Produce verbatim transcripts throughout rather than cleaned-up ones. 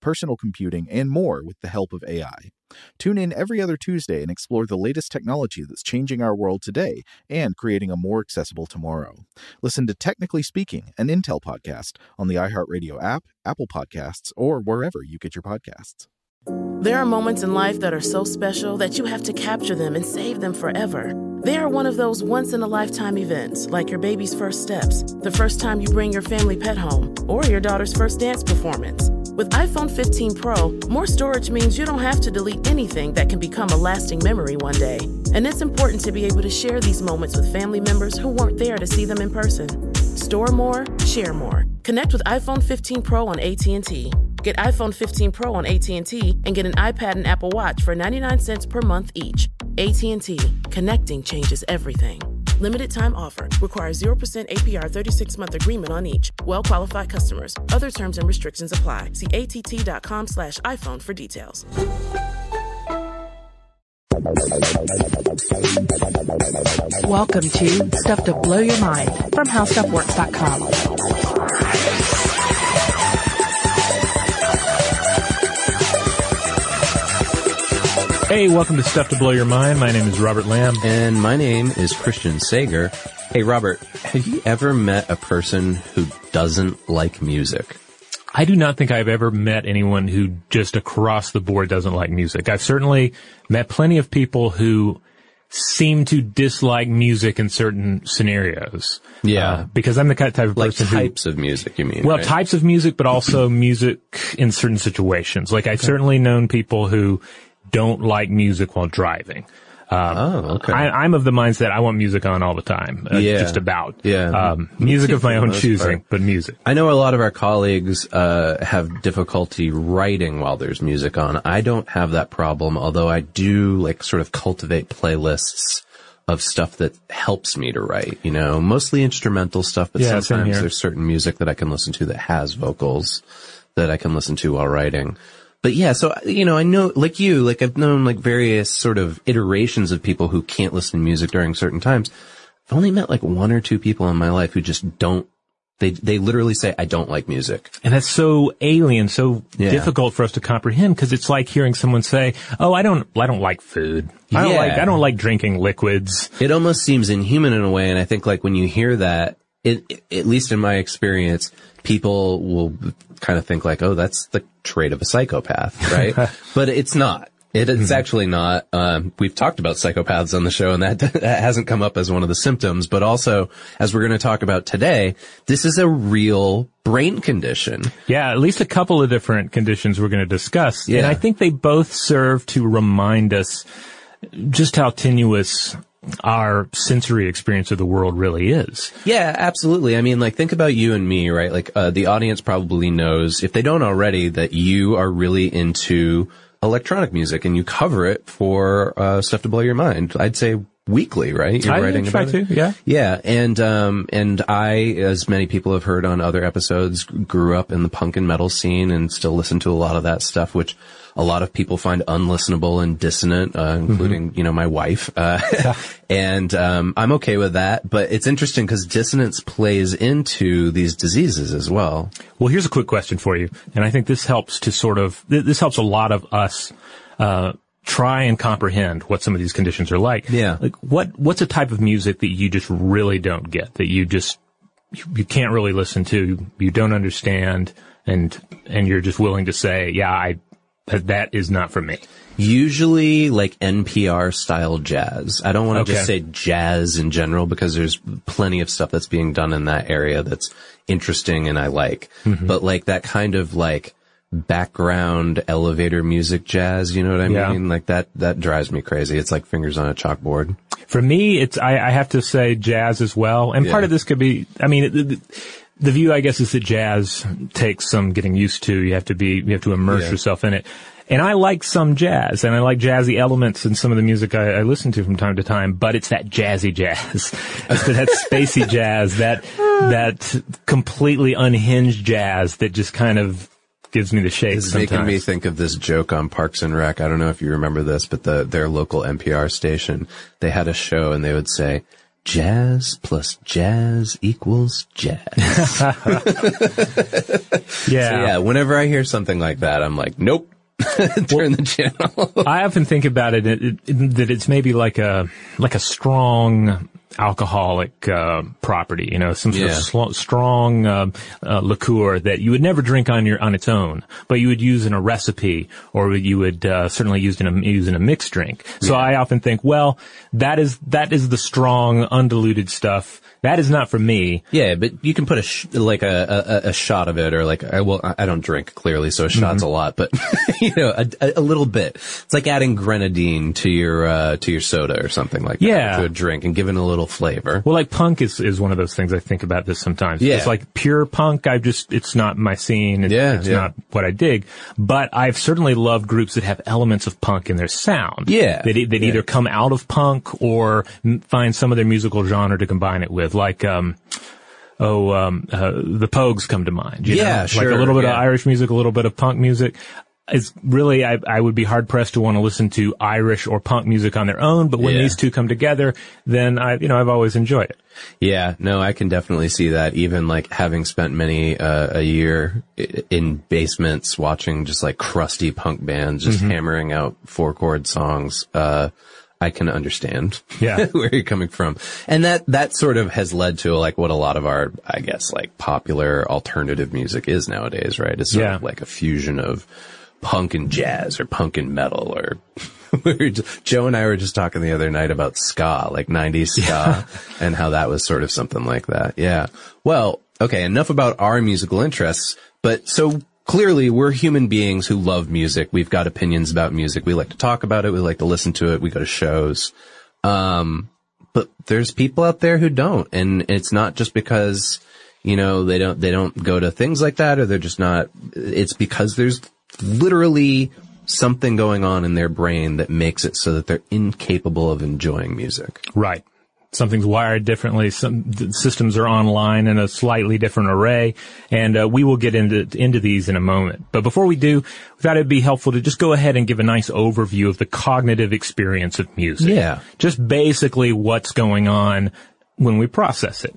personal computing, and more with the help of A I. Tune in every other Tuesday and explore the latest technology that's changing our world today and creating a more accessible tomorrow. Listen to Technically Speaking, an Intel podcast, on the iHeartRadio app, Apple Podcasts, or wherever you get your podcasts. There are moments in life that are so special that you have to capture them and save them forever. They are one of those once-in-a-lifetime events, like your baby's first steps, the first time you bring your family pet home, or your daughter's first dance performance. With iPhone fifteen Pro, more storage means you don't have to delete anything that can become a lasting memory one day. And it's important to be able to share these moments with family members who weren't there to see them in person. Store more, share more. Connect with iPhone fifteen Pro on A T and T. Get iPhone fifteen Pro on A T and T and get an iPad and Apple Watch for ninety-nine cents per month each. A T and T. Connecting changes everything. Limited time offer. Requires zero percent A P R thirty-six month agreement on each. Well-qualified customers. Other terms and restrictions apply. See A T T dot com slash iPhone for details. Welcome to Stuff to Blow Your Mind from How Stuff Works dot com. Hey, welcome to Stuff to Blow Your Mind. My name is Robert Lamb. And my name is Christian Sager. Hey, Robert, have you ever met a person who doesn't like music? I do not think I've ever met anyone who just across the board doesn't like music. I've certainly met plenty of people who seem to dislike music in certain scenarios. Yeah. Uh, because I'm the kind of type of like person who... Like types of music, you mean, Well, right? types of music, but also music in certain situations. Like, I've okay. certainly known people who... don't like music while driving. Um, oh, okay. I, I'm of the mindset I want music on all the time. Uh, yeah. Just about. Yeah. Um, music of my own choosing, part. but music. I know a lot of our colleagues uh have difficulty writing while there's music on. I don't have that problem, although I do like sort of cultivate playlists of stuff that helps me to write, you know, mostly instrumental stuff, but yeah, sometimes there's certain music that I can listen to that has vocals that I can listen to while writing. But yeah, so, you know, I know, like you, like I've known like various sort of iterations of people who can't listen to music during certain times. I've only met like one or two people in my life who just don't, they they literally say, I don't like music. And that's so alien, so yeah. difficult for us to comprehend, because it's like hearing someone say, oh, I don't, I don't like food. I don't yeah. like, I don't like drinking liquids. It almost seems inhuman in a way, and I think like when you hear that, it, it at least in my experience, people will kind of think like, oh, that's the trait of a psychopath, right? But it's not. It, it's mm-hmm. actually not. Um, we've talked about psychopaths on the show, and that, that hasn't come up as one of the symptoms. But also, as we're going to talk about today, this is a real brain condition. Yeah, at least a couple of different conditions we're going to discuss. Yeah. And I think they both serve to remind us just how tenuous our sensory experience of the world really is. Yeah, absolutely. I mean, like, think about you and me, right? Like, uh, the audience probably knows, if they don't already, that you are really into electronic music and you cover it for uh, Stuff to Blow Your Mind. I'd say weekly, right? You're I writing try about to, it? yeah. Yeah, and um, and I, as many people have heard on other episodes, grew up in the punk and metal scene and still listen to a lot of that stuff, which a lot of people find unlistenable and dissonant, uh, including, mm-hmm. you know, my wife. Uh, yeah. And um, I'm okay with that, but it's interesting because dissonance plays into these diseases as well. Well, here's a quick question for you, and I think this helps to sort of, th- this helps a lot of us uh try and comprehend what some of these conditions are like. Yeah. Like what, what's a type of music that you just really don't get, that you just, you, you can't really listen to, you don't understand, and, and you're just willing to say, yeah, I, that is not for me. Usually like N P R style jazz. I don't want to okay. just say jazz in general because there's plenty of stuff that's being done in that area that's interesting and I like. Mm-hmm. But like that kind of like background elevator music jazz, you know what I yeah. mean? Like that, that drives me crazy. It's like fingers on a chalkboard. For me, it's, I, I have to say jazz as well. And yeah. part of this could be, I mean, it, it, the view, I guess, is that jazz takes some getting used to. You have to be, you have to immerse yeah. yourself in it. And I like some jazz, and I like jazzy elements in some of the music I, I listen to from time to time, but it's that jazzy jazz. It's that spacey jazz, that, that completely unhinged jazz that just kind of gives me the shakes sometimes. It's making me think of this joke on Parks and Rec. I don't know if you remember this, but the their local N P R station, they had a show and they would say, jazz plus jazz equals jazz. yeah. So yeah, whenever I hear something like that, I'm like, nope, turn well, the channel. I often think about it, it, it that it's maybe like a like a strong alcoholic uh, property, you know, some sort yeah. of sl- strong uh, uh, liqueur that you would never drink on your on its own, but you would use in a recipe, or you would uh, certainly use in a use in a mixed drink. So yeah. I often think, well, that is that is the strong, undiluted stuff. That is not for me. Yeah, but you can put a sh- like a, a a shot of it, or like I well, I don't drink clearly, so a shot's mm-hmm. a lot, but you know, a, a little bit. It's like adding grenadine to your uh, to your soda or something like that yeah. to a drink and giving a little flavor. Well, like punk is is one of those things I think about this sometimes. Yeah. It's like pure punk. I just it's not my scene. It, yeah, it's yeah. not what I dig. But I've certainly loved groups that have elements of punk in their sound. Yeah, that that yeah. either come out of punk or find some of their musical genre to combine it with. Like, um, oh, um, uh, the Pogues come to mind. You yeah, know? Sure. Like a little bit yeah. of Irish music, a little bit of punk music. It's really, I, I would be hard pressed to want to listen to Irish or punk music on their own. But when yeah. these two come together, then I, you know, I've always enjoyed it. Yeah, no, I can definitely see that. Even like having spent many uh, a year in basements watching just like crusty punk bands just mm-hmm. hammering out four chord songs. Uh, I can understand yeah. where you're coming from. And that, that sort of has led to like what a lot of our, I guess, like popular alternative music is nowadays, right? It's sort yeah. of like a fusion of punk and jazz or punk and metal or Joe and I were just talking the other night about ska, like nineties ska yeah. and how that was sort of something like that. Yeah. Well, okay. Enough about our musical interests, but so clearly, we're human beings who love music. We've got opinions about music. We like to talk about it. We like to listen to it. We go to shows. Um, but there's people out there who don't. And it's not just because, you know, they don't, they don't go to things like that, or they're just not, it's because there's literally something going on in their brain that makes it so that they're incapable of enjoying music. Right. Something's wired differently. Some systems are online in a slightly different array, and uh, we will get into into these in a moment. But before we do, we thought it'd be helpful to just go ahead and give a nice overview of the cognitive experience of music. Yeah, just basically what's going on when we process it.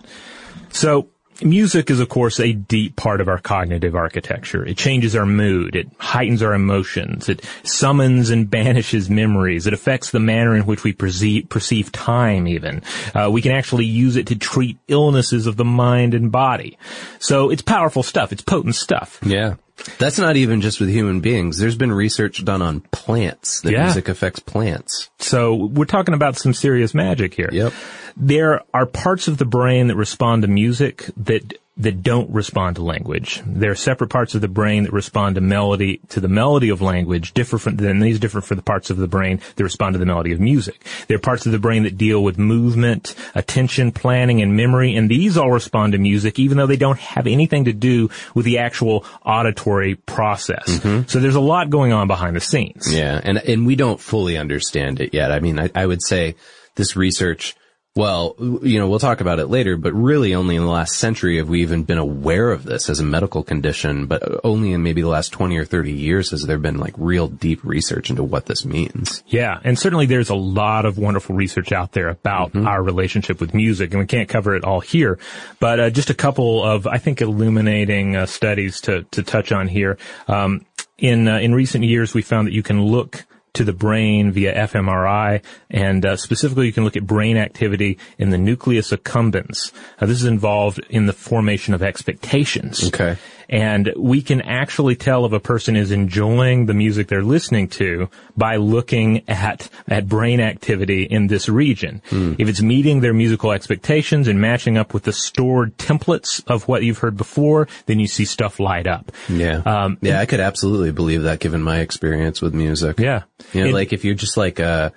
So, music is, of course, a deep part of our cognitive architecture. It changes our mood. It heightens our emotions. It summons and banishes memories. It affects the manner in which we perceive, perceive time, even. Uh, we can actually use it to treat illnesses of the mind and body. So it's powerful stuff. It's potent stuff. Yeah. That's not even just with human beings. There's been research done on plants, that yeah. music affects plants. So we're talking about some serious magic here. Yep. There are parts of the brain that respond to music that that don't respond to language. There are separate parts of the brain that respond to melody, to the melody of language, different than these different for the parts of the brain that respond to the melody of music. There are parts of the brain that deal with movement, attention, planning, and memory, and these all respond to music, even though they don't have anything to do with the actual auditory process. Mm-hmm. So there's a lot going on behind the scenes. Yeah, and, and we don't fully understand it yet. I mean, I, I would say this research, well, you know, we'll talk about it later, but really only in the last century have we even been aware of this as a medical condition, but only in maybe the last twenty or thirty years has there been like real deep research into what this means. Yeah, and certainly there's a lot of wonderful research out there about mm-hmm. our relationship with music, and we can't cover it all here, but uh, just a couple of, I think, illuminating uh, studies to, to touch on here. Um, in uh, in recent years, we found that you can look to the brain via fMRI, and uh, specifically you can look at brain activity in the nucleus accumbens. Now, this is involved in the formation of expectations. Okay. And we can actually tell if a person is enjoying the music they're listening to by looking at at brain activity in this region. Mm. If it's meeting their musical expectations and matching up with the stored templates of what you've heard before, then you see stuff light up. Yeah. Um, yeah, I could absolutely believe that given my experience with music. Yeah. You know, it, like if you're just like uh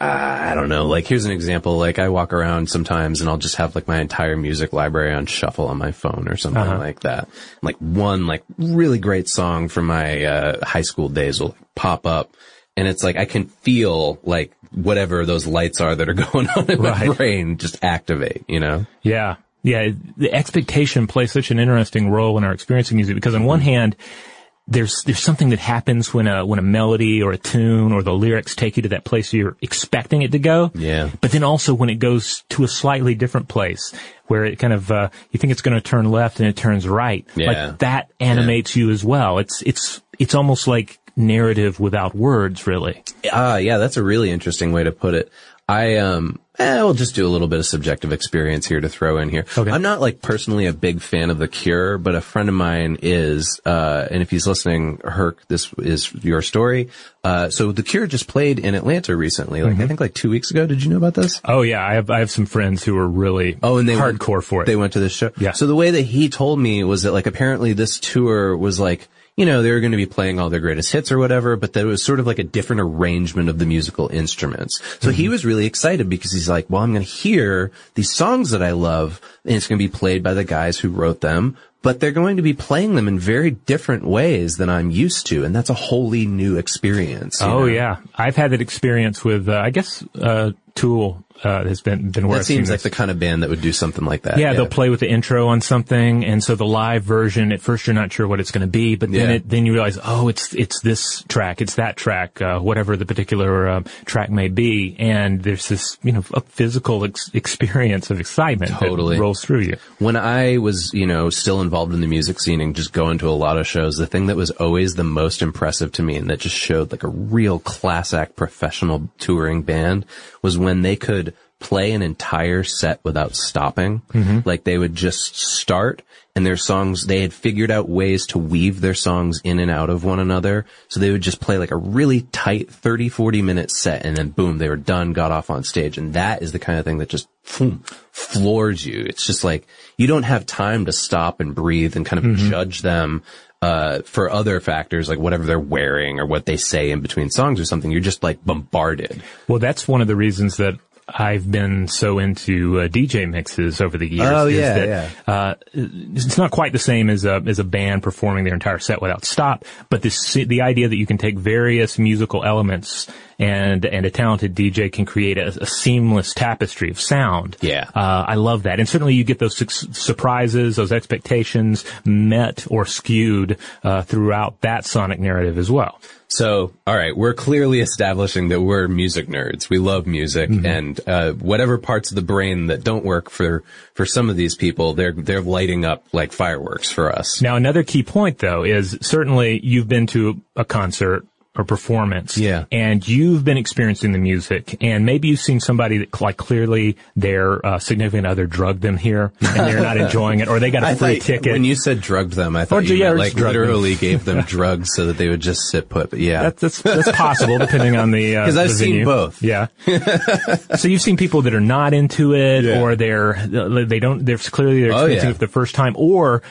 I don't know, like here's an example, like I walk around sometimes and I'll just have like my entire music library on shuffle on my phone or something uh-huh. like that. Like one like really great song from my uh high school days will pop up, and it's like I can feel like whatever those lights are that are going on in right. my brain just activate, you know? Yeah. Yeah, the expectation plays such an interesting role in our experience of music, because on one hand There's, there's something that happens when a, when a melody or a tune or the lyrics take you to that place you're expecting it to go. Yeah. But then also when it goes to a slightly different place where it kind of, uh, you think it's going to turn left and it turns right. Yeah. Like that animates yeah. you as well. It's, it's, it's almost like narrative without words, really. Ah, uh, yeah, that's a really interesting way to put it. I, um, eh, we'll just do a little bit of subjective experience here to throw in here. Okay. I'm not like personally a big fan of The Cure, but a friend of mine is, uh, and if he's listening, Herc, this is your story. Uh, so The Cure just played in Atlanta recently, like mm-hmm. I think like two weeks ago. Did you know about this? Oh yeah. I have, I have some friends who are really oh, and they hardcore went, for it. They went to this show. Yeah. So the way that he told me was that like apparently this tour was like, you know, they were going to be playing all their greatest hits or whatever, but that it was sort of like a different arrangement of the musical instruments. So mm-hmm. he was really excited because he's like, well, I'm going to hear these songs that I love, and it's going to be played by the guys who wrote them, but they're going to be playing them in very different ways than I'm used to, and that's a wholly new experience. Oh, know? Yeah. I've had that experience with, uh, I guess, uh Tool uh has been been working. That seems like the kind of band that would do something like that. Yeah, yeah, they'll play with the intro on something, and so the live version at first you're not sure what it's going to be, but then yeah. it, then you realize, oh, it's it's this track, it's that track, uh, whatever the particular uh, track may be, and there's this you know a physical ex- experience of excitement totally. That rolls through you. When I was you know still involved in the music scene and just going to a lot of shows, the thing that was always the most impressive to me, and that just showed like a real class act professional touring band, was when they could play an entire set without stopping. Mm-hmm. Like they would just start, and their songs, they had figured out ways to weave their songs in and out of one another. So they would just play like a really tight thirty, forty minute set, and then boom, they were done, got off on stage. And that is the kind of thing that just boom, floors you. It's just like you don't have time to stop and breathe and kind of mm-hmm. judge them uh for other factors, like whatever they're wearing or what they say in between songs or something. You're just like bombarded. Well, that's one of the reasons that I've been so into uh, D J mixes over the years. Oh, yeah, is that, yeah. Uh, it's not quite the same as a, as a band performing their entire set without stop, but this, the idea that you can take various musical elements and, and a talented D J can create a, a seamless tapestry of sound. Yeah. Uh, I love that. And certainly you get those su- surprises, those expectations met or skewed, uh, throughout that sonic narrative as well. So, all right, we're clearly establishing that we're music nerds. We love music, mm-hmm. and uh whatever parts of the brain that don't work for for some of these people, they're they're lighting up like fireworks for us. Now, another key point though is certainly you've been to a concert or performance, yeah, and you've been experiencing the music, and maybe you've seen somebody that like clearly their uh, significant other drugged them here, and they're not enjoying it, or they got a I free ticket. When you said drugged them, I thought or, you yeah, meant, like literally them. Gave them drugs so that they would just sit put. But yeah, that's that's, that's possible depending on the because uh, I've the seen venue. Both. Yeah, so you've seen people that are not into it, yeah. or they're they don't they're clearly they're experiencing oh, yeah. it for the first time, or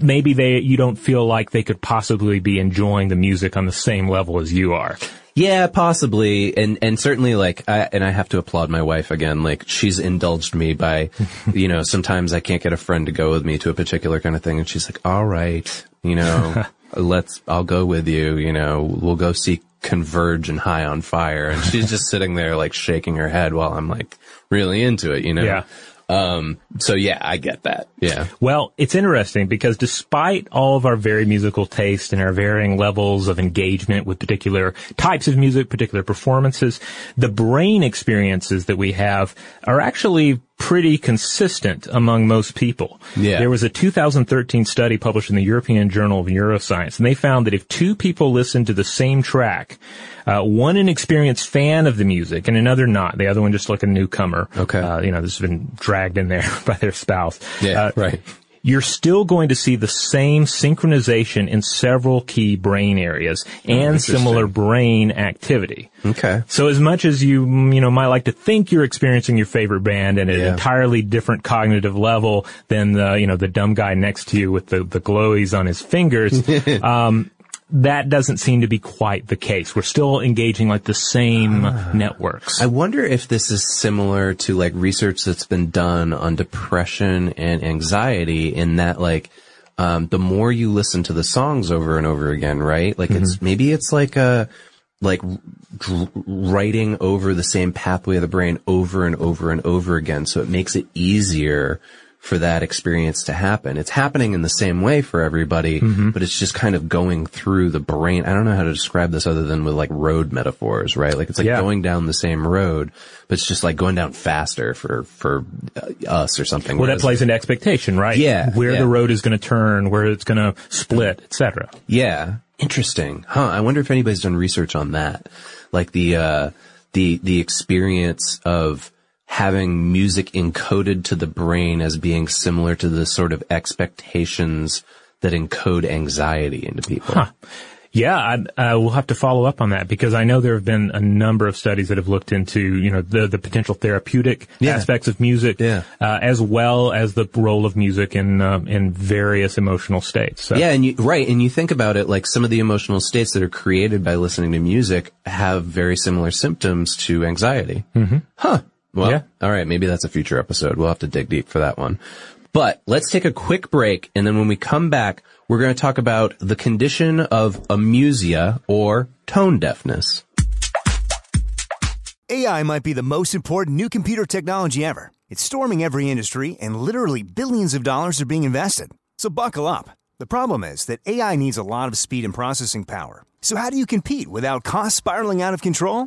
maybe they, you don't feel like they could possibly be enjoying the music on the same level as you are. Yeah, possibly. And, and certainly like, I, and I have to applaud my wife again. Like she's indulged me by, you know, sometimes I can't get a friend to go with me to a particular kind of thing. And she's like, all right, you know, let's, I'll go with you, you know, we'll go seek Converge and High on Fire, and she's just sitting there like shaking her head while I'm like really into it, you know? Yeah. Um, so yeah, I get that. Yeah. Well, it's interesting because despite all of our varied musical taste and our varying levels of engagement with particular types of music, particular performances, the brain experiences that we have are actually pretty consistent among most people. Yeah. There was a two thousand thirteen study published in the European Journal of Neuroscience, and they found that if two people listened to the same track, uh, one an experienced fan of the music and another not, the other one just like a newcomer. Okay. Uh, you know, this has been dragged in there by their spouse. Yeah, uh, right. You're still going to see the same synchronization in several key brain areas and oh, similar brain activity. Okay. So as much as you, you know, might like to think you're experiencing your favorite band at an yeah. entirely different cognitive level than the, you know, the dumb guy next to you with the, the glowies on his fingers, um, that doesn't seem to be quite the case. We're still engaging like the same ah. networks. I wonder if this is similar to like research that's been done on depression and anxiety, in that like um the more you listen to the songs over and over again, right? Like mm-hmm. it's maybe it's like a like dr- writing over the same pathway of the brain over and over and over again, so it makes it easier for that experience to happen. It's happening in the same way for everybody, mm-hmm. but it's just kind of going through the brain. I don't know how to describe this other than with like road metaphors, right? Like it's like yeah. going down the same road, but it's just like going down faster for, for us or something. Well, that plays into expectation, right? Yeah. Where yeah. the road is going to turn, where it's going to split, et cetera. Yeah. Interesting. Huh. I wonder if anybody's done research on that. Like the, uh, the, the experience of having music encoded to the brain as being similar to the sort of expectations that encode anxiety into people. Huh. Yeah, I uh, we'll have to follow up on that, because I know there have been a number of studies that have looked into, you know, the the potential therapeutic yeah. aspects of music, yeah. uh, as well as the role of music in um, in various emotional states. So. Yeah, and you, right, and you think about it, like some of the emotional states that are created by listening to music have very similar symptoms to anxiety. Mm-hmm. Huh. Well, yeah. all right, maybe that's a future episode. We'll have to dig deep for that one. But let's take a quick break, and then when we come back, we're going to talk about the condition of amusia, or tone deafness. A I might be the most important new computer technology ever. It's storming every industry, and literally billions of dollars are being invested. So buckle up. The problem is that A I needs a lot of speed and processing power. So how do you compete without costs spiraling out of control?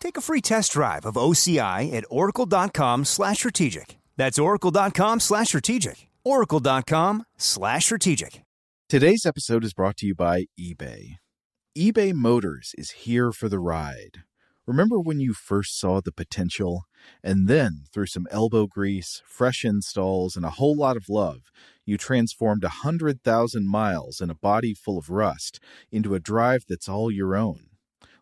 take a free test drive of O C I at oracle.com slash strategic. That's oracle.com slash strategic. Oracle.com slash strategic. Today's episode is brought to you by eBay. eBay Motors is here for the ride. Remember when you first saw the potential? And then, through some elbow grease, fresh installs, and a whole lot of love, you transformed one hundred thousand miles and a body full of rust into a drive that's all your own.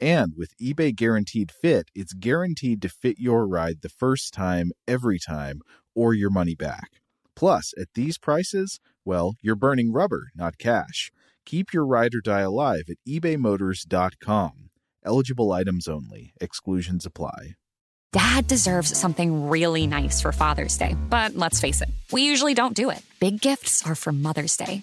And with eBay Guaranteed Fit, it's guaranteed to fit your ride the first time, every time, or your money back. Plus, at these prices, well, you're burning rubber, not cash. Keep your ride or die alive at ebay motors dot com. Eligible items only. Exclusions apply. Dad deserves something really nice for Father's Day, but let's face it, we usually don't do it. Big gifts are for Mother's Day.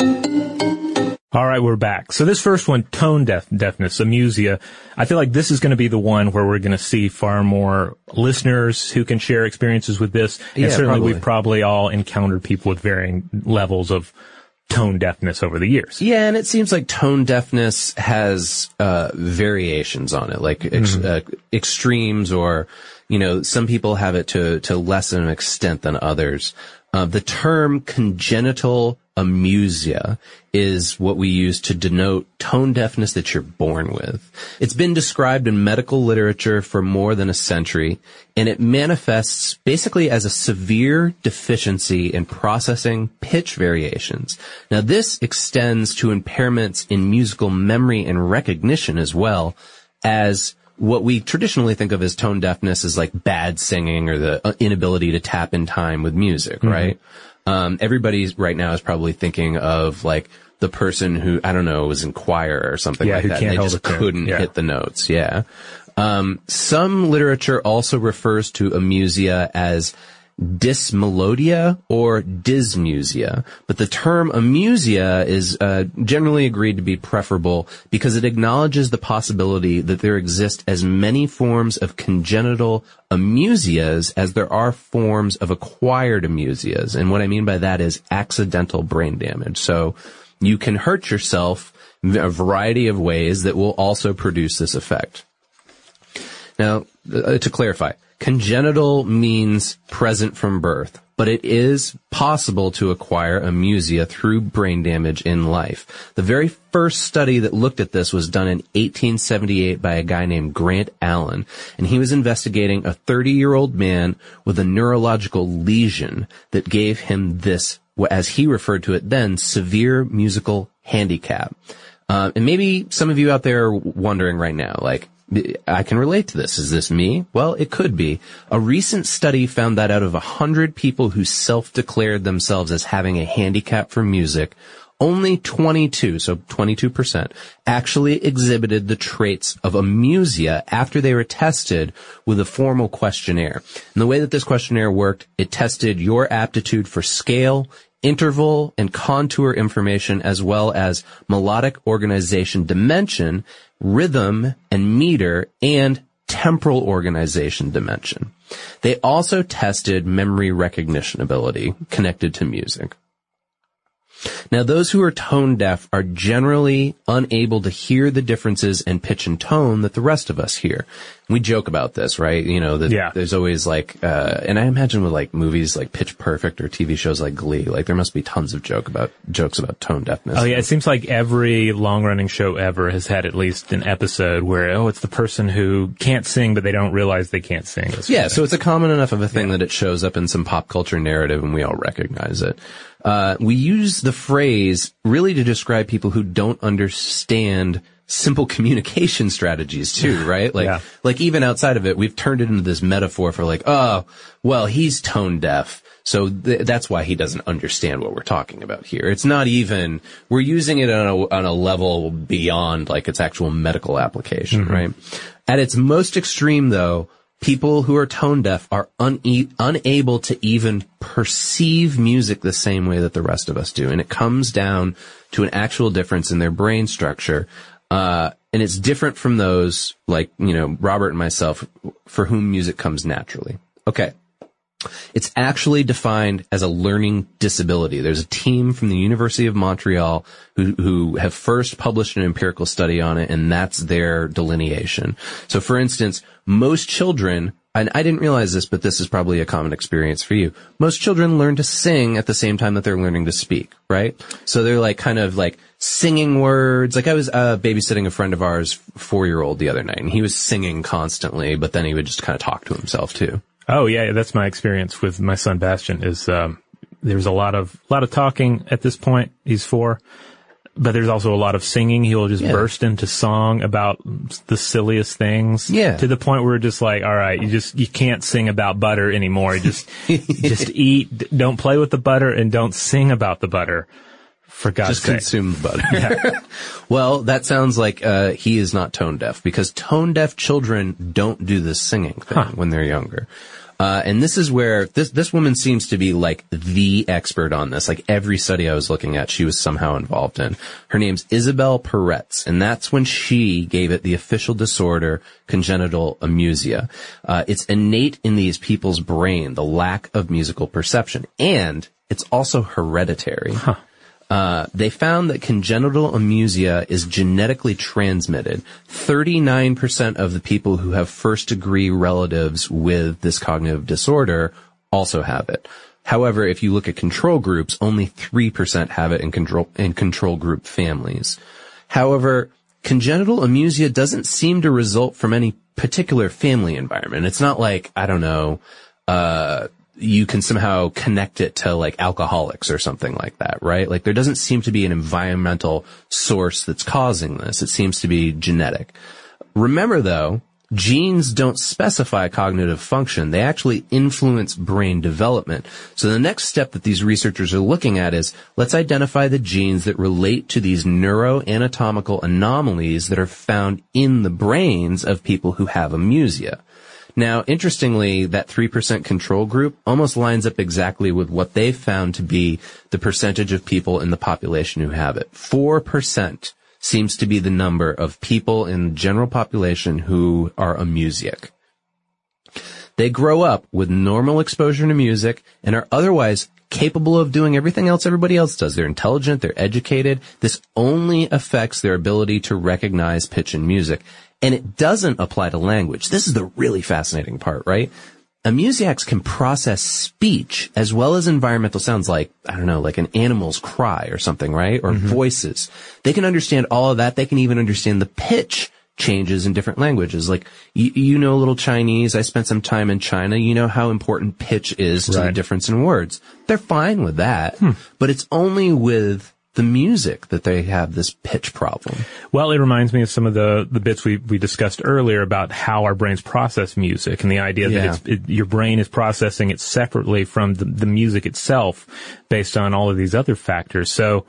All right, we're back. So this first one, tone deaf, deafness, amusia, I feel like this is going to be the one where we're going to see far more listeners who can share experiences with this. And yeah, certainly probably. We've probably all encountered people with varying levels of tone deafness over the years. Yeah, and it seems like tone deafness has uh variations on it, like ex- mm-hmm. uh, extremes or, you know, some people have it to, to less of an extent than others. Uh, the term congenital amusia is what we use to denote tone deafness that you're born with. It's been described in medical literature for more than a century, and it manifests basically as a severe deficiency in processing pitch variations. Now, this extends to impairments in musical memory and recognition, as well as what we traditionally think of as tone deafness is like bad singing or the inability to tap in time with music, mm-hmm. right? Um, everybody right now is probably thinking of like the person who, I don't know, was in choir or something yeah, like that. Can't and they just couldn't yeah. hit the notes. Yeah. Um, some literature also refers to amusia as dysmelodia or dysmusia, but the term amusia is uh, generally agreed to be preferable because it acknowledges the possibility that there exist as many forms of congenital amusias as there are forms of acquired amusias. And what I mean by that is accidental brain damage. So you can hurt yourself in a variety of ways that will also produce this effect. Now, uh, to clarify, congenital means present from birth, but it is possible to acquire amusia through brain damage in life. The very first study that looked at this was done in eighteen seventy-eight by a guy named Grant Allen, and he was investigating a thirty-year-old man with a neurological lesion that gave him this, as he referred to it then, severe musical handicap. Uh, and maybe some of you out there are wondering right now, like, I can relate to this. Is this me? Well, it could be. A recent study found that out of one hundred people who self-declared themselves as having a handicap for music, only twenty-two, so twenty-two percent, actually exhibited the traits of amusia after they were tested with a formal questionnaire. And the way that this questionnaire worked, it tested your aptitude for scale, interval, and contour information, as well as melodic organization dimension, rhythm and meter, and temporal organization dimension. They also tested memory recognition ability connected to music. Now, those who are tone deaf are generally unable to hear the differences in pitch and tone that the rest of us hear. We joke about this, right? You know, the, yeah. there's always like, uh, and I imagine with like movies like Pitch Perfect or T V shows like Glee, like there must be tons of joke about jokes about tone deafness. Oh yeah, it seems like every long running show ever has had at least an episode where, oh, it's the person who can't sing, but they don't realize they can't sing. Yeah, so it's a common enough of a thing yeah. that it shows up in some pop culture narrative and we all recognize it. Uh, we use the phrase really to describe people who don't understand simple communication strategies too, right? Like, yeah. like even outside of it, we've turned it into this metaphor for like, oh, well, he's tone deaf. So th- that's why he doesn't understand what we're talking about here. It's not even, we're using it on a, on a level beyond like its actual medical application, mm-hmm. right? At its most extreme though, people who are tone deaf are un- unable to even perceive music the same way that the rest of us do. And it comes down to an actual difference in their brain structure. Uh, and it's different from those, like, you know, Robert and myself, for whom music comes naturally. Okay. It's actually defined as a learning disability. There's a team from the University of Montreal who, who have first published an empirical study on it, and that's their delineation. So, for instance, most children, and I didn't realize this, but this is probably a common experience for you, most children learn to sing at the same time that they're learning to speak, right? So they're like kind of like singing words. Like I was uh, babysitting a friend of ours, four-year-old, the other night, and he was singing constantly, but then he would just kind of talk to himself too. Oh yeah, that's my experience with my son Bastion. Is um, there's a lot of lot of talking at this point. He's four, but there's also a lot of singing. He will just yeah. burst into song about the silliest things. Yeah, to the point where we're just like, all right, you just you can't sing about butter anymore. Just just eat. Don't play with the butter and don't sing about the butter. For God's sake. Just consume butter. Yeah. Well, that sounds like uh he is not tone deaf, because tone deaf children don't do this singing thing huh. when they're younger. Uh, and this is where this, this woman seems to be like the expert on this. Like every study I was looking at, she was somehow involved in. Her name's Isabel Peretz, and that's when she gave it the official disorder, congenital amusia. Uh, it's innate in these people's brain, the lack of musical perception, and it's also hereditary. Huh. Uh, they found that congenital amusia is genetically transmitted. thirty-nine percent of the people who have first-degree relatives with this cognitive disorder also have it. However, if you look at control groups, only three percent have it in control, in control group families. However, congenital amusia doesn't seem to result from any particular family environment. It's not like, I don't know, uh... you can somehow connect it to like alcoholics or something like that, right? Like there doesn't seem to be an environmental source that's causing this. It seems to be genetic. Remember though, genes don't specify cognitive function. They actually influence brain development. So the next step that these researchers are looking at is, let's identify the genes that relate to these neuroanatomical anomalies that are found in the brains of people who have amusia. Now, interestingly, that three percent control group almost lines up exactly with what they found to be the percentage of people in the population who have it. four percent seems to be the number of people in the general population who are amusic. They grow up with normal exposure to music and are otherwise capable of doing everything else everybody else does. They're intelligent, they're educated. This only affects their ability to recognize pitch in music. And it doesn't apply to language. This is the really fascinating part, right? Amusiacs can process speech as well as environmental sounds like, I don't know, like an animal's cry or something, right? Or mm-hmm. voices. They can understand all of that. They can even understand the pitch changes in different languages. Like, you, you know a little Chinese. I spent some time in China. You know how important pitch is to right. the difference in words. They're fine with that. Hmm. But it's only with the music that they have this pitch problem. Well, it reminds me of some of the, the bits we, we discussed earlier about how our brains process music and the idea yeah. that it's, it, your brain is processing it separately from the, the music itself based on all of these other factors. So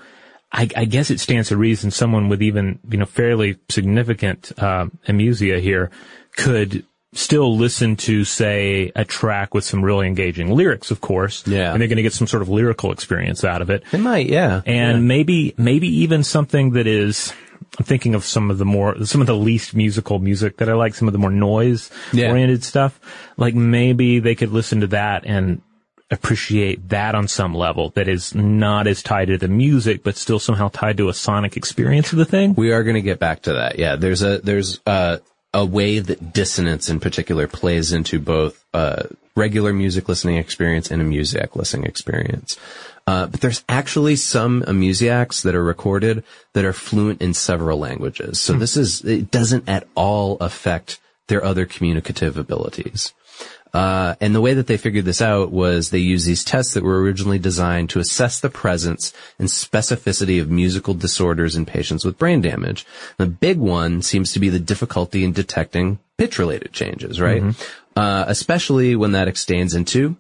I, I guess it stands to reason someone with even, you know, fairly significant, um, amusia here could still listen to, say, a track with some really engaging lyrics, of course. Yeah. And they're going to get some sort of lyrical experience out of it. They might, yeah. And yeah. maybe, maybe even something that is, I'm thinking of some of the more, some of the least musical music that I like, some of the more noise-oriented yeah. stuff. Like maybe they could listen to that and appreciate that on some level that is not as tied to the music, but still somehow tied to a sonic experience of the thing. We are going to get back to that. Yeah. There's a, there's, uh, a way that dissonance in particular plays into both uh regular music listening experience and a music listening experience. Uh but there's actually some amusiacs that are recorded that are fluent in several languages. So this is, it doesn't at all affect their other communicative abilities. Uh, and the way that they figured this out was they used these tests that were originally designed to assess the presence and specificity of musical disorders in patients with brain damage. The big one seems to be the difficulty in detecting pitch-related changes, right? Mm-hmm. Uh, especially when that extends into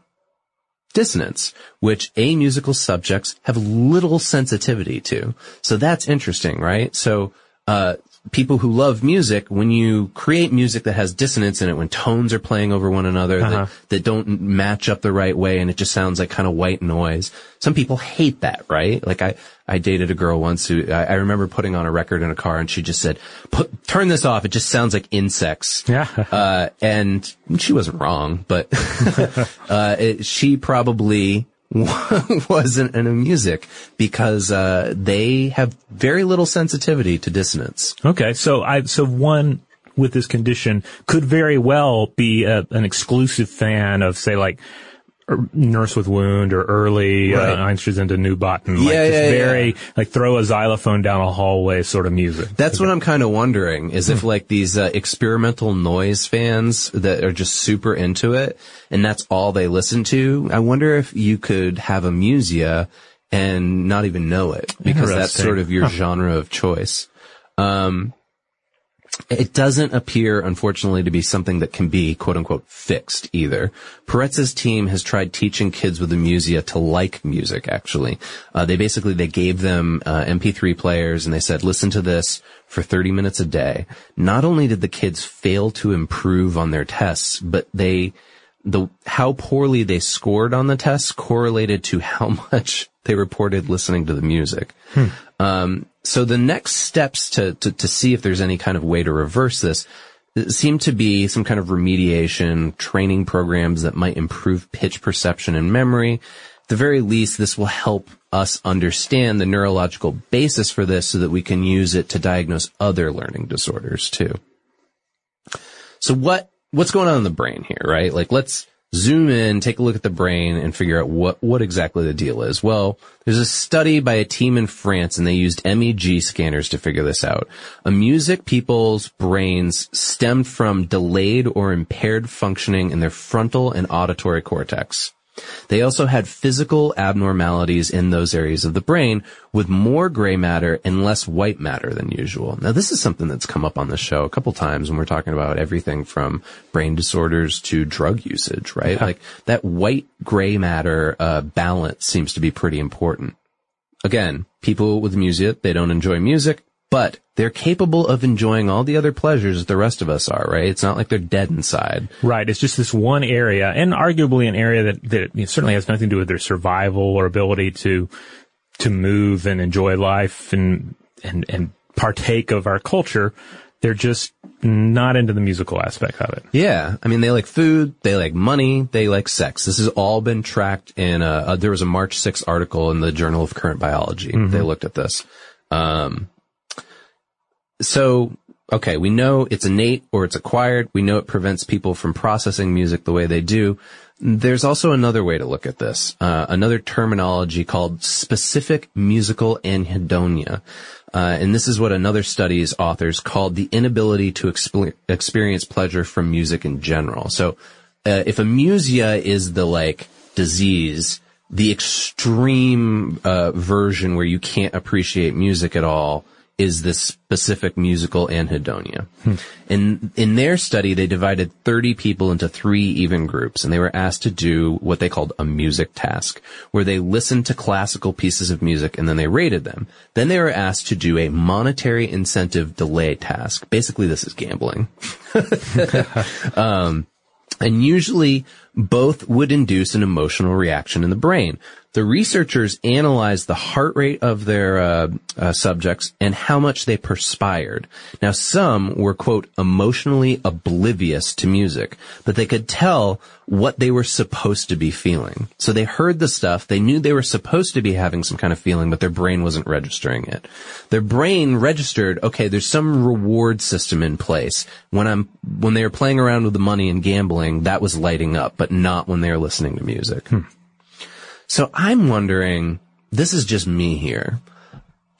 dissonance, which amusical subjects have little sensitivity to. So that's interesting, right? So, uh, people who love music, when you create music that has dissonance in it, when tones are playing over one another, uh-huh. that, that don't match up the right way, and it just sounds like kind of white noise, some people hate that, right? Like I, I dated a girl once who, I, I remember putting on a record in a car, and she just said, Put, turn this off, it just sounds like insects. Yeah. Uh, and she wasn't wrong, but uh, it, she probably... wasn't in a music because uh they have very little sensitivity to dissonance. Okay, so I so one with this condition could very well be a, an exclusive fan of, say, like Nurse with Wound or early right. uh, Einstein's into New Bottom. Like yeah, just yeah, very yeah. like throw a xylophone down a hallway sort of music. That's okay. What I'm kind of wondering is if like these uh, experimental noise fans that are just super into it and that's all they listen to. I wonder if you could have a musia and not even know it because that's sort of your huh. genre of choice. Um It doesn't appear, unfortunately, to be something that can be, quote-unquote, fixed either. Peretz's team has tried teaching kids with amusia to like music, actually. Uh, they basically, they gave them uh, M P three players, and they said, listen to this for thirty minutes a day. Not only did the kids fail to improve on their tests, but they... the how poorly they scored on the tests correlated to how much they reported listening to the music. Hmm. Um, so the next steps to, to, to see if there's any kind of way to reverse this seem to be some kind of remediation, training programs that might improve pitch perception and memory. At the very least, this will help us understand the neurological basis for this so that we can use it to diagnose other learning disorders too. So what What's going on in the brain here, right? Like, let's zoom in, take a look at the brain, and figure out what, what exactly the deal is. Well, there's a study by a team in France, and they used M E G scanners to figure this out. Amusic people's brains stemmed from delayed or impaired functioning in their frontal and auditory cortex. They also had physical abnormalities in those areas of the brain with more gray matter and less white matter than usual. Now, this is something that's come up on the show a couple times when we're talking about everything from brain disorders to drug usage, right? Yeah. Like that white gray matter uh, balance seems to be pretty important. Again, people with amusia, they don't enjoy music, but they're capable of enjoying all the other pleasures that the rest of us are, right? It's not like they're dead inside. Right. It's just this one area, and arguably an area that, that you know, certainly has nothing to do with their survival or ability to to move and enjoy life and and and partake of our culture. They're just not into the musical aspect of it. Yeah. I mean, they like food, they like money, they like sex. This has all been tracked in a, a there was a March sixth article in the Journal of Current Biology. Mm-hmm. They looked at this. Um So, okay, we know it's innate or it's acquired. We know it prevents people from processing music the way they do. There's also another way to look at this, uh, another terminology called specific musical anhedonia. Uh, and this is what another study's authors called the inability to exp- experience pleasure from music in general. So, uh, if amusia is the, like, disease, the extreme uh, version where you can't appreciate music at all is this specific musical anhedonia. Hmm. In, in their study, they divided thirty people into three even groups, and they were asked to do what they called a music task, where they listened to classical pieces of music and then they rated them. Then they were asked to do a monetary incentive delay task. Basically, this is gambling. um, and usually both would induce an emotional reaction in the brain. The researchers analyzed the heart rate of their uh, uh, subjects and how much they perspired. Now, some were, quote, emotionally oblivious to music, but they could tell what they were supposed to be feeling. So they heard the stuff, they knew they were supposed to be having some kind of feeling, but their brain wasn't registering it. Their brain registered, okay, there's some reward system in place. When I'm when they were playing around with the money and gambling, that was lighting up, but not when they were listening to music. Hmm. So I'm wondering, this is just me here,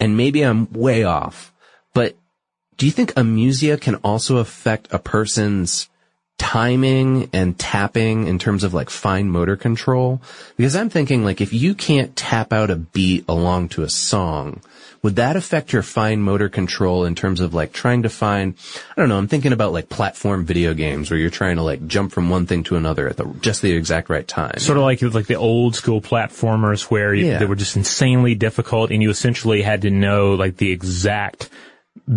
and maybe I'm way off, but do you think amusia can also affect a person's timing and tapping in terms of like fine motor control? Because I'm thinking like if you can't tap out a beat along to a song, would that affect your fine motor control in terms of like trying to find, I don't know, I'm thinking about like platform video games where you're trying to like jump from one thing to another at the, just the exact right time. Sort of like, like the old school platformers where you, yeah. they were just insanely difficult and you essentially had to know like the exact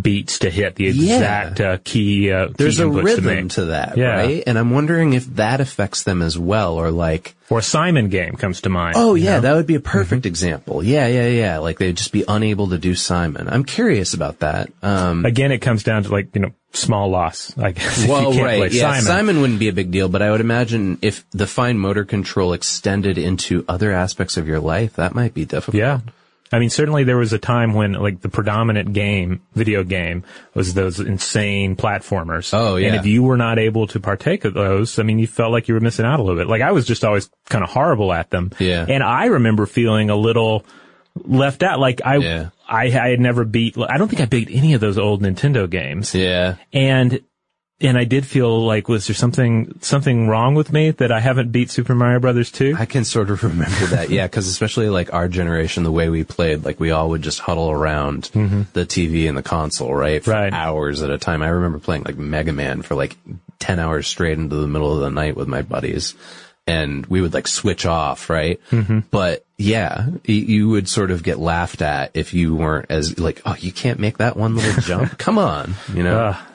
beats to hit, the exact yeah. uh, key uh, There's key a rhythm to, to that, yeah. right? And I'm wondering if that affects them as well, or like... Or Simon game comes to mind. Oh, yeah, know? That would be a perfect mm-hmm. example. Yeah, yeah, yeah. Like, they'd just be unable to do Simon. I'm curious about that. Um, Again, it comes down to, like, you know, small loss, I guess. Well, you can't right, play yeah. Simon. Simon wouldn't be a big deal, but I would imagine if the fine motor control extended into other aspects of your life, that might be difficult. Yeah. I mean, certainly there was a time when, like, the predominant game, video game, was those insane platformers. Oh, yeah. And if you were not able to partake of those, I mean, you felt like you were missing out a little bit. Like, I was just always kind of horrible at them. Yeah. And I remember feeling a little left out. Like, I, yeah. I, I had never beat, I don't think I beat any of those old Nintendo games. Yeah. And, and I did feel like, was there something something wrong with me that I haven't beat Super Mario Brothers two? I can sort of remember that, yeah, because especially like our generation, the way we played, like we all would just huddle around mm-hmm. the T V and the console, right, for right. hours at a time. I remember playing like Mega Man for like ten hours straight into the middle of the night with my buddies, and we would like switch off, right? Mm-hmm. But yeah, you would sort of get laughed at if you weren't as like, oh, you can't make that one little jump? Come on, you know? Uh.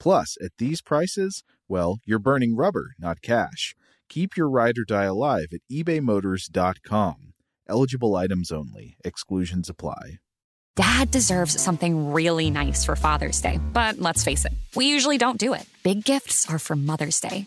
Plus, at these prices, well, you're burning rubber, not cash. Keep your ride or die alive at ebay motors dot com. Eligible items only. Exclusions apply. Dad deserves something really nice for Father's Day, but let's face it, we usually don't do it. Big gifts are for Mother's Day.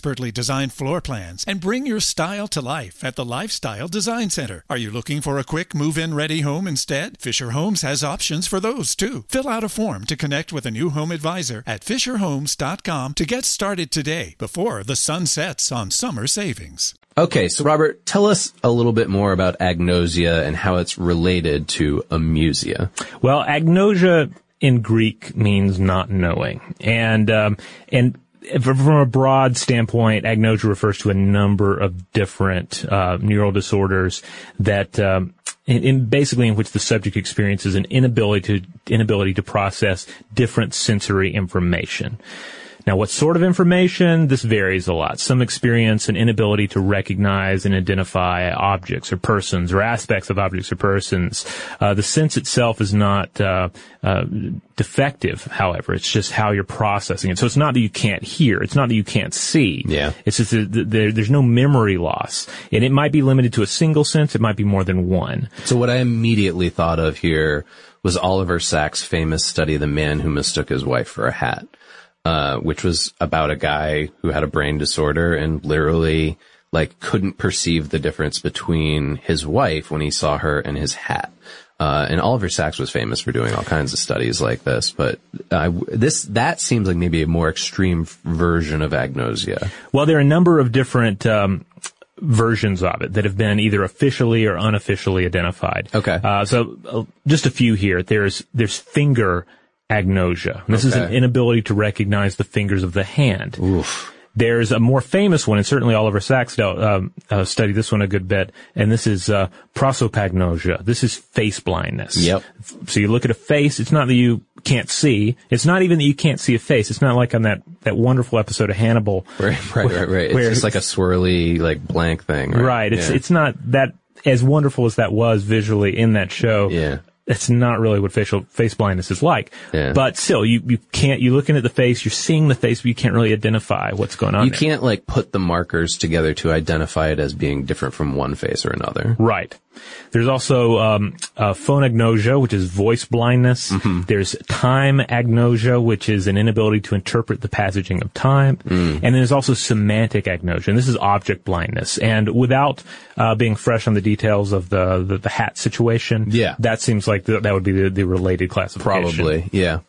Expertly designed floor plans and bring your style to life at the Lifestyle Design Center. Are you looking for a quick move-in ready home instead? Fisher Homes has options for those too. Fill out a form to connect with a new home advisor at fisher homes dot com to get started today before the sun sets on summer savings. Okay, so Robert, tell us a little bit more about agnosia and how it's related to amusia. Well, agnosia in Greek means not knowing, and um, and from a broad standpoint, agnosia refers to a number of different uh neural disorders that um in, in basically in which the subject experiences an inability to inability to process different sensory information. Now, what sort of information? This varies a lot. Some experience an inability to recognize and identify objects or persons or aspects of objects or persons. Uh, the sense itself is not uh, uh defective, however. It's just how you're processing it. So it's not that you can't hear. It's not that you can't see. Yeah. It's just that there, there's no memory loss. And it might be limited to a single sense. It might be more than one. So what I immediately thought of here was Oliver Sacks' famous study, The Man Who Mistook His Wife for a Hat, uh, which was about a guy who had a brain disorder and literally, like, couldn't perceive the difference between his wife when he saw her and his hat. Uh, and Oliver Sacks was famous for doing all kinds of studies like this, but uh, this that seems like maybe a more extreme version of agnosia. Well, there are a number of different um versions of it that have been either officially or unofficially identified. Okay. Uh, so uh, just a few here. There's there's finger agnosia. This okay. is an inability to recognize the fingers of the hand. Oof. There's a more famous one, and certainly Oliver Sacks uh, uh, studied this one a good bit, and this is uh, prosopagnosia. This is face blindness. Yep. So you look at a face, it's not that you can't see. It's not even that you can't see a face. It's not like on that, that wonderful episode of Hannibal. Right, right, where, right, right. It's where, just like a swirly, like, blank thing. Right. right. It's yeah. it's not that, as wonderful as that was visually in that show. Yeah. That's not really what facial face blindness is like. Yeah. But still, you, you can't, you're looking at the face, you're seeing the face, but you can't really identify what's going on. You there. can't, like, put the markers together to identify it as being different from one face or another. Right. There's also um uh phonagnosia, which is voice blindness. Mm-hmm. There's time agnosia, which is an inability to interpret the passaging of time. Mm. And then there's also semantic agnosia, and this is object blindness. And without uh being fresh on the details of the the, the hat situation, yeah. that seems like the, that would be the, the related classification. Probably, yeah.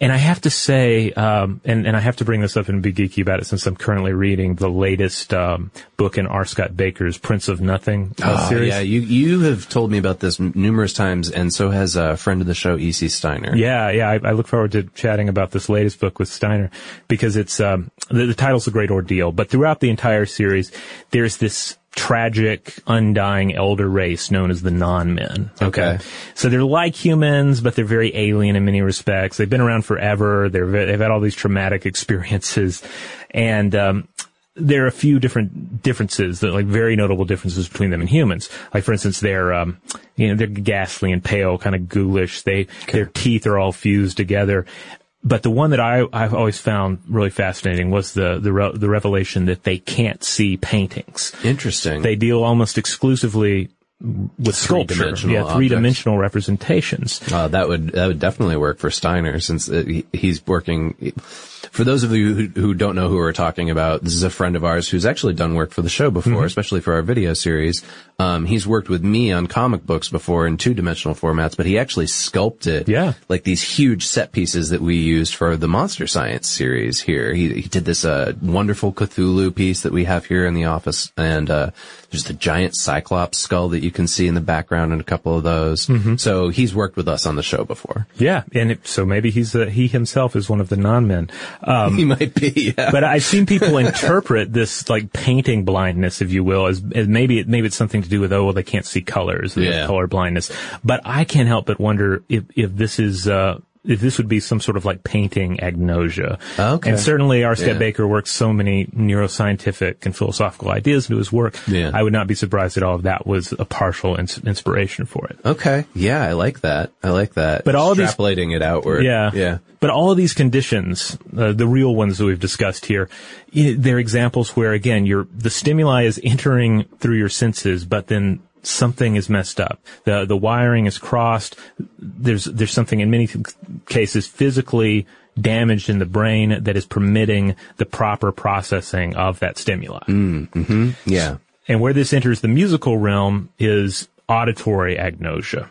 And I have to say, um, and, and I have to bring this up and be geeky about it since I'm currently reading the latest um, book in R. Scott Baker's Prince of Nothing uh, oh, series. Yeah, you you have told me about this numerous times, and so has a friend of the show, E C. Steiner. Yeah, yeah, I, I look forward to chatting about this latest book with Steiner because it's um, the, the title's a great ordeal. But throughout the entire series, there's this tragic, undying elder race known as the non-men. Okay. okay. So they're like humans, but they're very alien in many respects. They've been around forever. They're, they've had all these traumatic experiences. And, um, there are a few different differences, like very notable differences between them and humans. Like, for instance, they're, um, you know, they're ghastly and pale, kind of ghoulish. They, okay. their teeth are all fused together. But the one that I, I've always found really fascinating was the the, re- the revelation that they can't see paintings. Interesting. They deal almost exclusively with sculpture, yeah, three-dimensional objects. representations. Uh, that would that would definitely work for Steiner, since it, he's working. For those of you who, who don't know who we're talking about, this is a friend of ours who's actually done work for the show before, mm-hmm. especially for our video series. Um, he's worked with me on comic books before in two-dimensional formats, but he actually sculpted, yeah. like these huge set pieces that we used for the Monster Science series here. He, he did this uh, wonderful Cthulhu piece that we have here in the office, and uh, there's the giant Cyclops skull that you. you can see in the background in a couple of those. Mm-hmm. So he's worked with us on the show before. Yeah, and it, so maybe he's a, he himself is one of the non-men. Um, he might be, yeah. But I've seen people interpret this, like, painting blindness, if you will, as, as maybe it, maybe it's something to do with, oh, well, they can't see colors, they yeah. have color blindness. But I can't help but wonder if, if this is... uh if this would be some sort of, like, painting agnosia. Okay. And certainly R. Scott yeah. Baker works so many neuroscientific and philosophical ideas into his work. Yeah. I would not be surprised at all if that was a partial ins- inspiration for it. Okay. Yeah, I like that. I like that. But all extrapolating these, it outward. Yeah. Yeah. But all of these conditions, uh, the real ones that we've discussed here, they're examples where, again, your the stimuli is entering through your senses, but then something is messed up. The the wiring is crossed. There's there's something in many cases physically damaged in the brain that is permitting the proper processing of that stimuli. Mm, mm-hmm. Yeah. And where this enters the musical realm is auditory agnosia.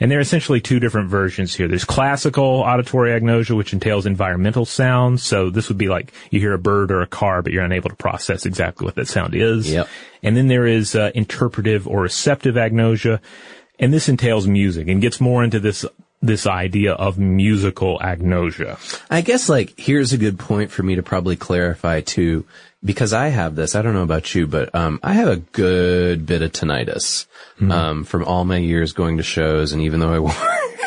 And there are essentially two different versions here. There's classical auditory agnosia, which entails environmental sounds. So this would be like you hear a bird or a car, but you're unable to process exactly what that sound is. Yep. And then there is uh, interpretive or receptive agnosia. And this entails music and gets more into this this idea of musical agnosia. I guess, like, here's a good point for me to probably clarify, too, because I have this. I don't know about you, but um I have a good bit of tinnitus. Mm-hmm. Um, from all my years going to shows, and even though I work,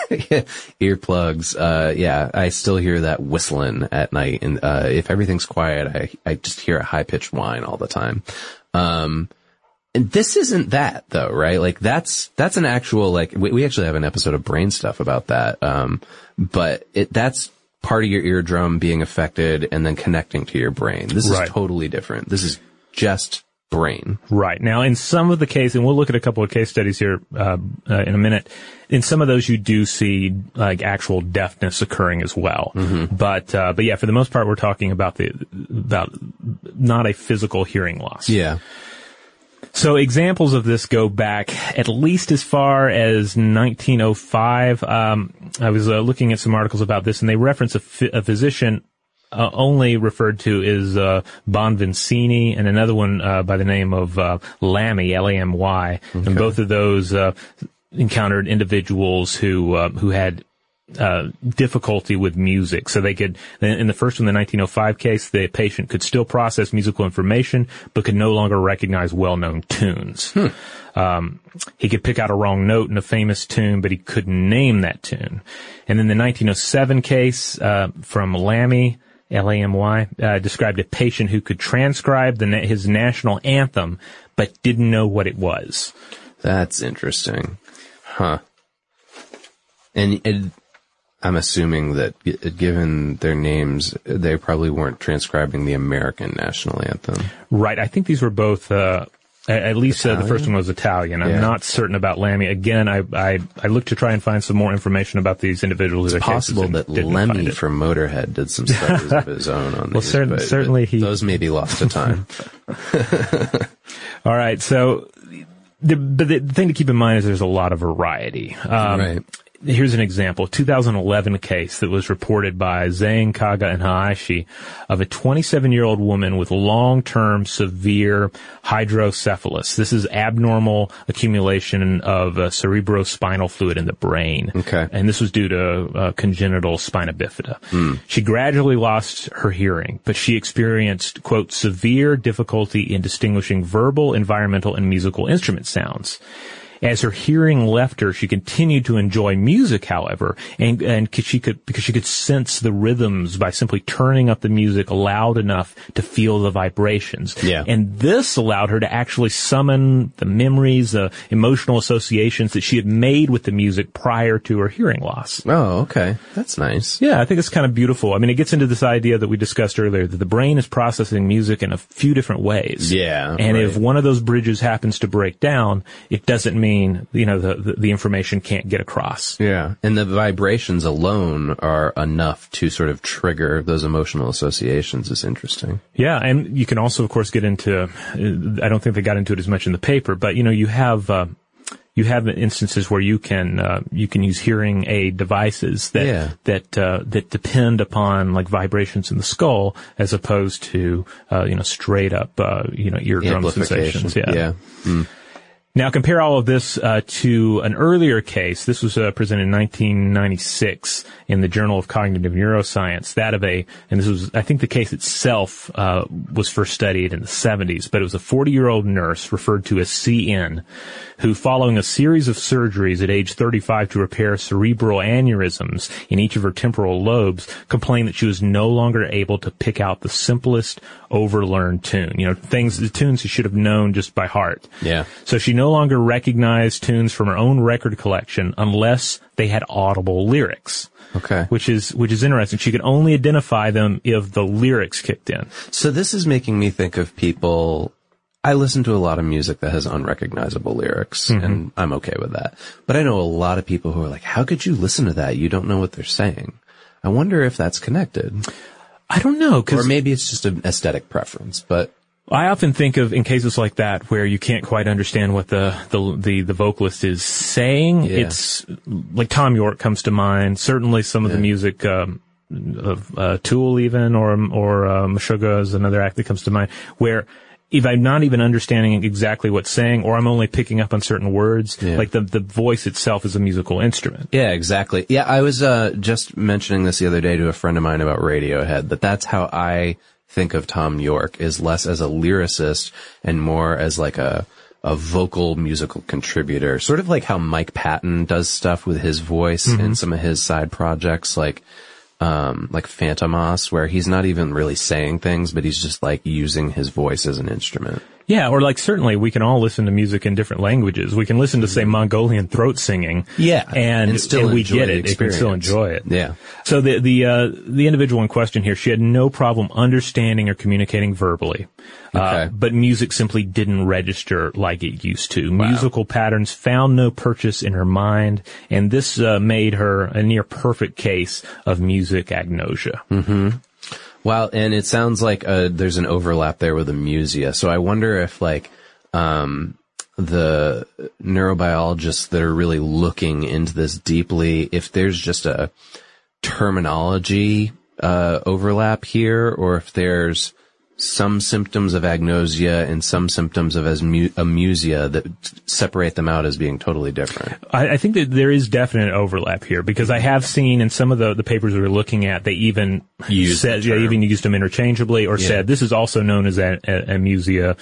Earplugs. Uh, yeah, I still hear that whistling at night. And uh, if everything's quiet, I, I just hear a high-pitched whine all the time. Um, and this isn't that, though, right? Like, that's that's an actual, like, we, we actually have an episode of Brain Stuff about that. Um, but it that's part of your eardrum being affected and then connecting to your brain. This right. is totally different. This is just brain. Right. Now, in some of the cases, and we'll look at a couple of case studies here uh, uh, in a minute, in some of those you do see like actual deafness occurring as well. Mm-hmm. But uh, but yeah, for the most part, we're talking about the about not a physical hearing loss. Yeah. So examples of this go back at least as far as nineteen oh five. Um, I was uh, looking at some articles about this, and they reference a, ph- a physician uh, only referred to as uh, Bonvincini, and another one uh, by the name of uh, Lamy, L A M Y. Okay. And both of those uh, encountered individuals who uh, who had uh difficulty with music. So they could, in the first one, the nineteen oh five case, the patient could still process musical information, but could no longer recognize well-known tunes. Hmm. Um, he could pick out a wrong note in a famous tune, but he couldn't name that tune. And then the nineteen oh seven case uh from Lamy, L A M Y, uh, described a patient who could transcribe the na- his national anthem, but didn't know what it was. That's interesting. Huh. And it, I'm assuming that g- given their names, they probably weren't transcribing the American national anthem. Right. I think these were both, uh, at least uh, the first one was Italian. I'm yeah. not certain about Lamy. Again, I, I I looked to try and find some more information about these individuals. It's possible that Lemmy from Motorhead did some studies of his own on these. Well, certain, but, certainly but he... Those may be lost to time. All right. So the, but the thing to keep in mind is there's a lot of variety. Um, right. Here's an example, two thousand eleven case that was reported by Zane, Kaga, and Hayashi of a twenty-seven-year-old woman with long-term severe hydrocephalus. This is abnormal accumulation of uh, cerebrospinal fluid in the brain. Okay. And this was due to uh, congenital spina bifida. Mm. She gradually lost her hearing, but she experienced, quote, severe difficulty in distinguishing verbal, environmental, and musical instrument sounds. As her hearing left her, she continued to enjoy music, however, and, and she could, because she could sense the rhythms by simply turning up the music loud enough to feel the vibrations. Yeah. And this allowed her to actually summon the memories, the emotional associations that she had made with the music prior to her hearing loss. Oh, okay. That's nice. Yeah, I think it's kind of beautiful. I mean, it gets into this idea that we discussed earlier, that the brain is processing music in a few different ways. Yeah. And right. if one of those bridges happens to break down, it doesn't mean Mean, you know, the, the, the information can't get across. Yeah. And the vibrations alone are enough to sort of trigger those emotional associations is interesting. Yeah. And you can also, of course, get into, I don't think they got into it as much in the paper, but, you know, you have, uh, you have instances where you can, uh, you can use hearing aid devices that, yeah. that, uh, that depend upon like vibrations in the skull as opposed to, uh, you know, straight up, uh, you know, eardrum sensations. Yeah. Yeah. Mm. Now, compare all of this uh, to an earlier case. This was uh, presented in nineteen ninety-six in the Journal of Cognitive Neuroscience, that of a, and this was, I think the case itself uh, was first studied in the seventies, but it was a forty-year-old nurse referred to as C N, who, following a series of surgeries at age thirty-five to repair cerebral aneurysms in each of her temporal lobes, complained that she was no longer able to pick out the simplest overlearned tune. You know, things, the tunes she should have known just by heart. Yeah. So she no No longer recognized tunes from her own record collection unless they had audible lyrics. Okay. Which is, which is interesting. She could only identify them if the lyrics kicked in. So this is making me think of people. I listen to a lot of music that has unrecognizable lyrics, mm-hmm. and I'm okay with that. But I know a lot of people who are like, how could you listen to that? You don't know what they're saying. I wonder if that's connected. I don't know. Or maybe it's just an aesthetic preference, but. I often think of in cases like that where you can't quite understand what the the the, the vocalist is saying. Yeah. It's like Thom Yorke comes to mind. Certainly, some of yeah. the music um, of uh, Tool, even or or uh, Meshuggah is another act that comes to mind. Where if I'm not even understanding exactly what's saying, or I'm only picking up on certain words, yeah. like the the voice itself is a musical instrument. Yeah, exactly. Yeah, I was uh, just mentioning this the other day to a friend of mine about Radiohead. That that's how I think of Thom Yorke, is less as a lyricist and more as like a a vocal musical contributor, sort of like how Mike Patton does stuff with his voice mm-hmm. in some of his side projects, like um, like Phantomos, where he's not even really saying things, but he's just like using his voice as an instrument. Yeah, or like certainly we can all listen to music in different languges. We can listen to, say, Mongolian throat singing. Yeah. And, and, still and we get it. It can still enjoy it. Yeah. So the, the, uh, the individual in question here, she had no problem understanding or communicating verbally. Okay. Uh, but music simply didn't register like it used to. Wow. Musical patterns found no purchase in her mind. And this, uh, made her a near perfect case of music agnosia. Mm-hmm. Wow, and it sounds like uh, there's an overlap there with amusia. So I wonder if, like, um, the neurobiologists that are really looking into this deeply, if there's just a terminology uh, overlap here, or if there's some symptoms of agnosia and some symptoms of amusia that separate them out as being totally different. I, I think that there is definite overlap here, because I have seen in some of the, the papers we were looking at, they even used said, the they even used them interchangeably or yeah. said this is also known as a, a, amusia.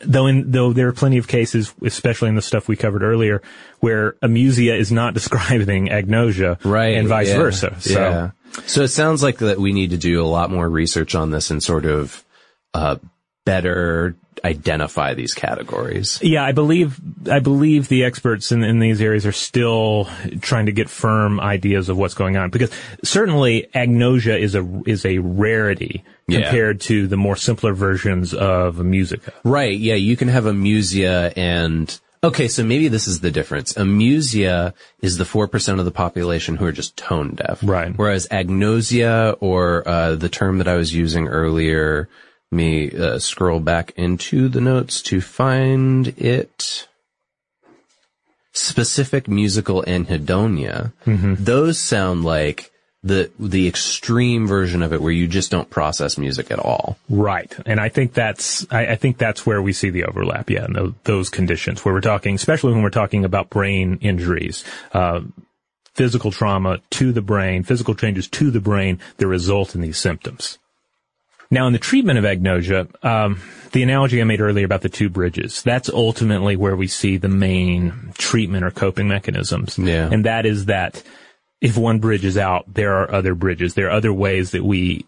Though in, though there are plenty of cases, especially in the stuff we covered earlier, where amusia is not describing agnosia, right, and vice yeah. versa. So. Yeah. So it sounds like that we need to do a lot more research on this and sort of Uh, better identify these categories. Yeah, I believe I believe the experts in, in these areas are still trying to get firm ideas of what's going on, because certainly agnosia is a is a rarity compared yeah. to the more simpler versions of amusia. Right. Yeah, you can have amusia and okay, so maybe this is the difference. Amusia is the four percent of the population who are just tone deaf. Right. Whereas agnosia, or uh the term that I was using earlier, me uh, scroll back into the notes to find it. Specific musical anhedonia. Mm-hmm. Those sound like the the extreme version of it, where you just don't process music at all. Right, and I think that's I, I think that's where we see the overlap. Yeah, in those, those conditions where we're talking, especially when we're talking about brain injuries. Uh, physical trauma to the brain, physical changes to the brain that result in these symptoms. Now, in the treatment of agnosia, um, the analogy I made earlier about the two bridges, that's ultimately where we see the main treatment or coping mechanisms. Yeah. And that is that if one bridge is out, there are other bridges. There are other ways that we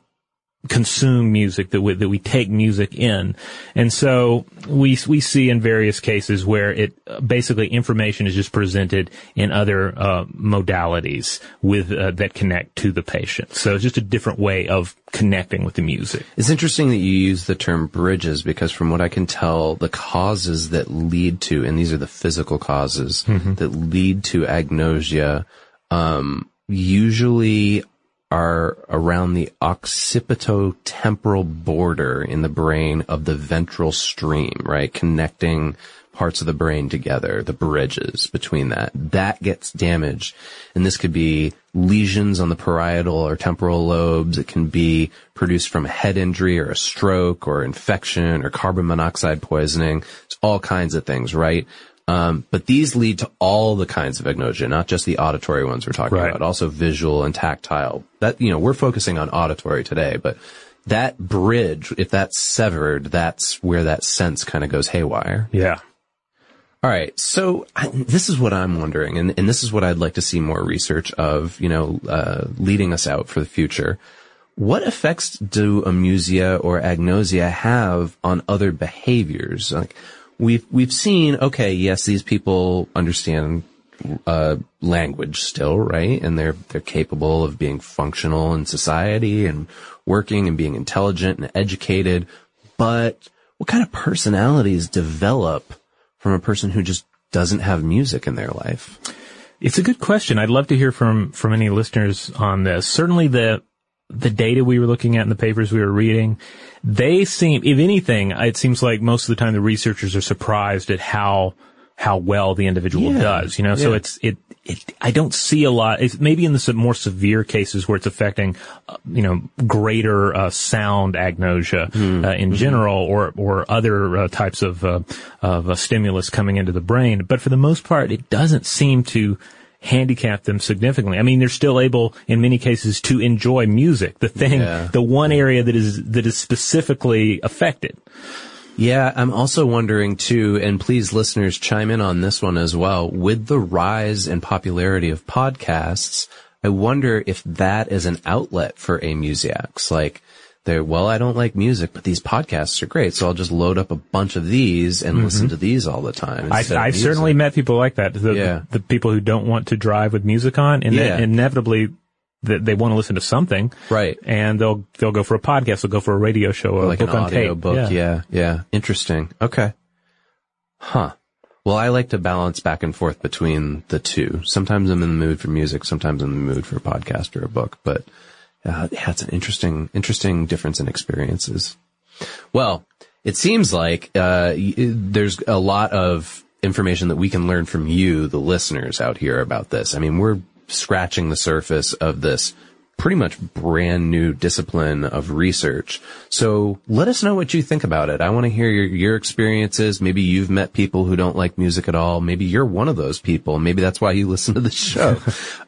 consume music, that we, that we take music in. And so we, we see in various cases where it basically information is just presented in other, uh, modalities with, uh, that connect to the patient. So it's just a different way of connecting with the music. It's interesting that you use the term bridges, because from what I can tell, the causes that lead to, and these are the physical causes mm-hmm. that lead to agnosia, um, usually are around the occipital-temporal border in the brain of the ventral stream, right? Connecting parts of the brain together, the bridges between that. That gets damaged. And this could be lesions on the parietal or temporal lobes. It can be produced from a head injury or a stroke or infection or carbon monoxide poisoning. It's all kinds of things, right? Um, but these lead to all the kinds of agnosia, not just the auditory ones we're talking right. about, also visual and tactile. That, you know, we're focusing on auditory today, but that bridge, if that's severed, that's where that sense kind of goes haywire. Yeah. All right. So I, this is what I'm wondering, and, and this is what I'd like to see more research of, you know, uh, leading us out for the future. What effects do amusia or agnosia have on other behaviors? Like, We've, we've seen, okay, yes, these people understand, uh, language still, right? And they're, they're capable of being functional in society and working and being intelligent and educated. But what kind of personalities develop from a person who just doesn't have music in their life? It's a good question. I'd love to hear from, from any listeners on this. Certainly the, the data we were looking at in the papers we were reading, they seem, if anything, it seems like most of the time the researchers are surprised at how, how well the individual yeah. does, you know? Yeah. So it's, it, it, I don't see a lot, it's maybe in the more severe cases where it's affecting, uh, you know, greater, uh, sound agnosia, mm. uh, in mm-hmm. general, or, or other uh, types of, uh, of uh, stimulus coming into the brain. But for the most part, it doesn't seem to handicap them significantly. I mean, they're still able, in many cases, to enjoy music, the thing, yeah. the one area that is that is specifically affected. Yeah, I'm also wondering, too, and please, listeners, chime in on this one as well. With the rise and popularity of podcasts, I wonder if that is an outlet for amusiacs. Like, they're, well, I don't like music, but these podcasts are great, so I'll just load up a bunch of these and mm-hmm. listen to these all the time. I, I've certainly met people like that, the, yeah. the, the people who don't want to drive with music on, and yeah. inevitably... that they want to listen to something. Right. And they'll, they'll go for a podcast. They'll go for a radio show or like a book on tape. Like an audio book. Yeah. yeah. Yeah. Interesting. Okay. Huh. Well, I like to balance back and forth between the two. Sometimes I'm in the mood for music. Sometimes I'm in the mood for a podcast or a book, but uh, yeah, it's an interesting, interesting difference in experiences. Well, it seems like, uh, there's a lot of information that we can learn from you, the listeners out here about this. I mean, we're scratching the surface of this pretty much brand new discipline of research. So let us know what you think about it. I want to hear your, your experiences. Maybe you've met people who don't like music at all. Maybe you're one of those people. Maybe that's why you listen to the show.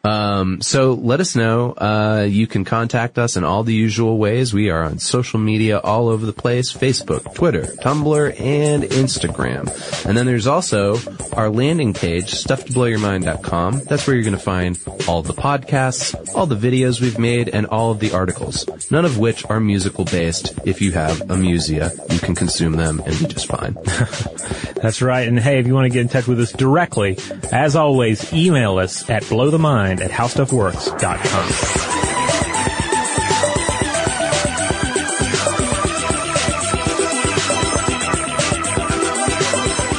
um, so let us know. Uh, you can contact us in all the usual ways. We are on social media all over the place, Facebook, Twitter, Tumblr, and Instagram. And then there's also our landing page, stuff to blow your mind dot com. That's where you're going to find all the podcasts, all the videos we've made, and all of the articles, none of which are musical based. If you have amusia, you can consume them and be just fine. That's right. And hey, if you want to get in touch with us directly, as always, email us at blow the mind at how stuff works dot com.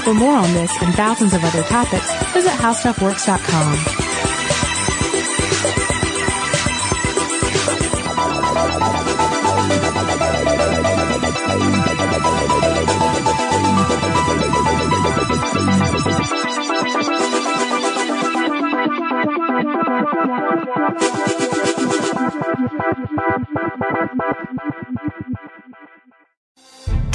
For more on this and thousands of other topics, visit how stuff works dot com.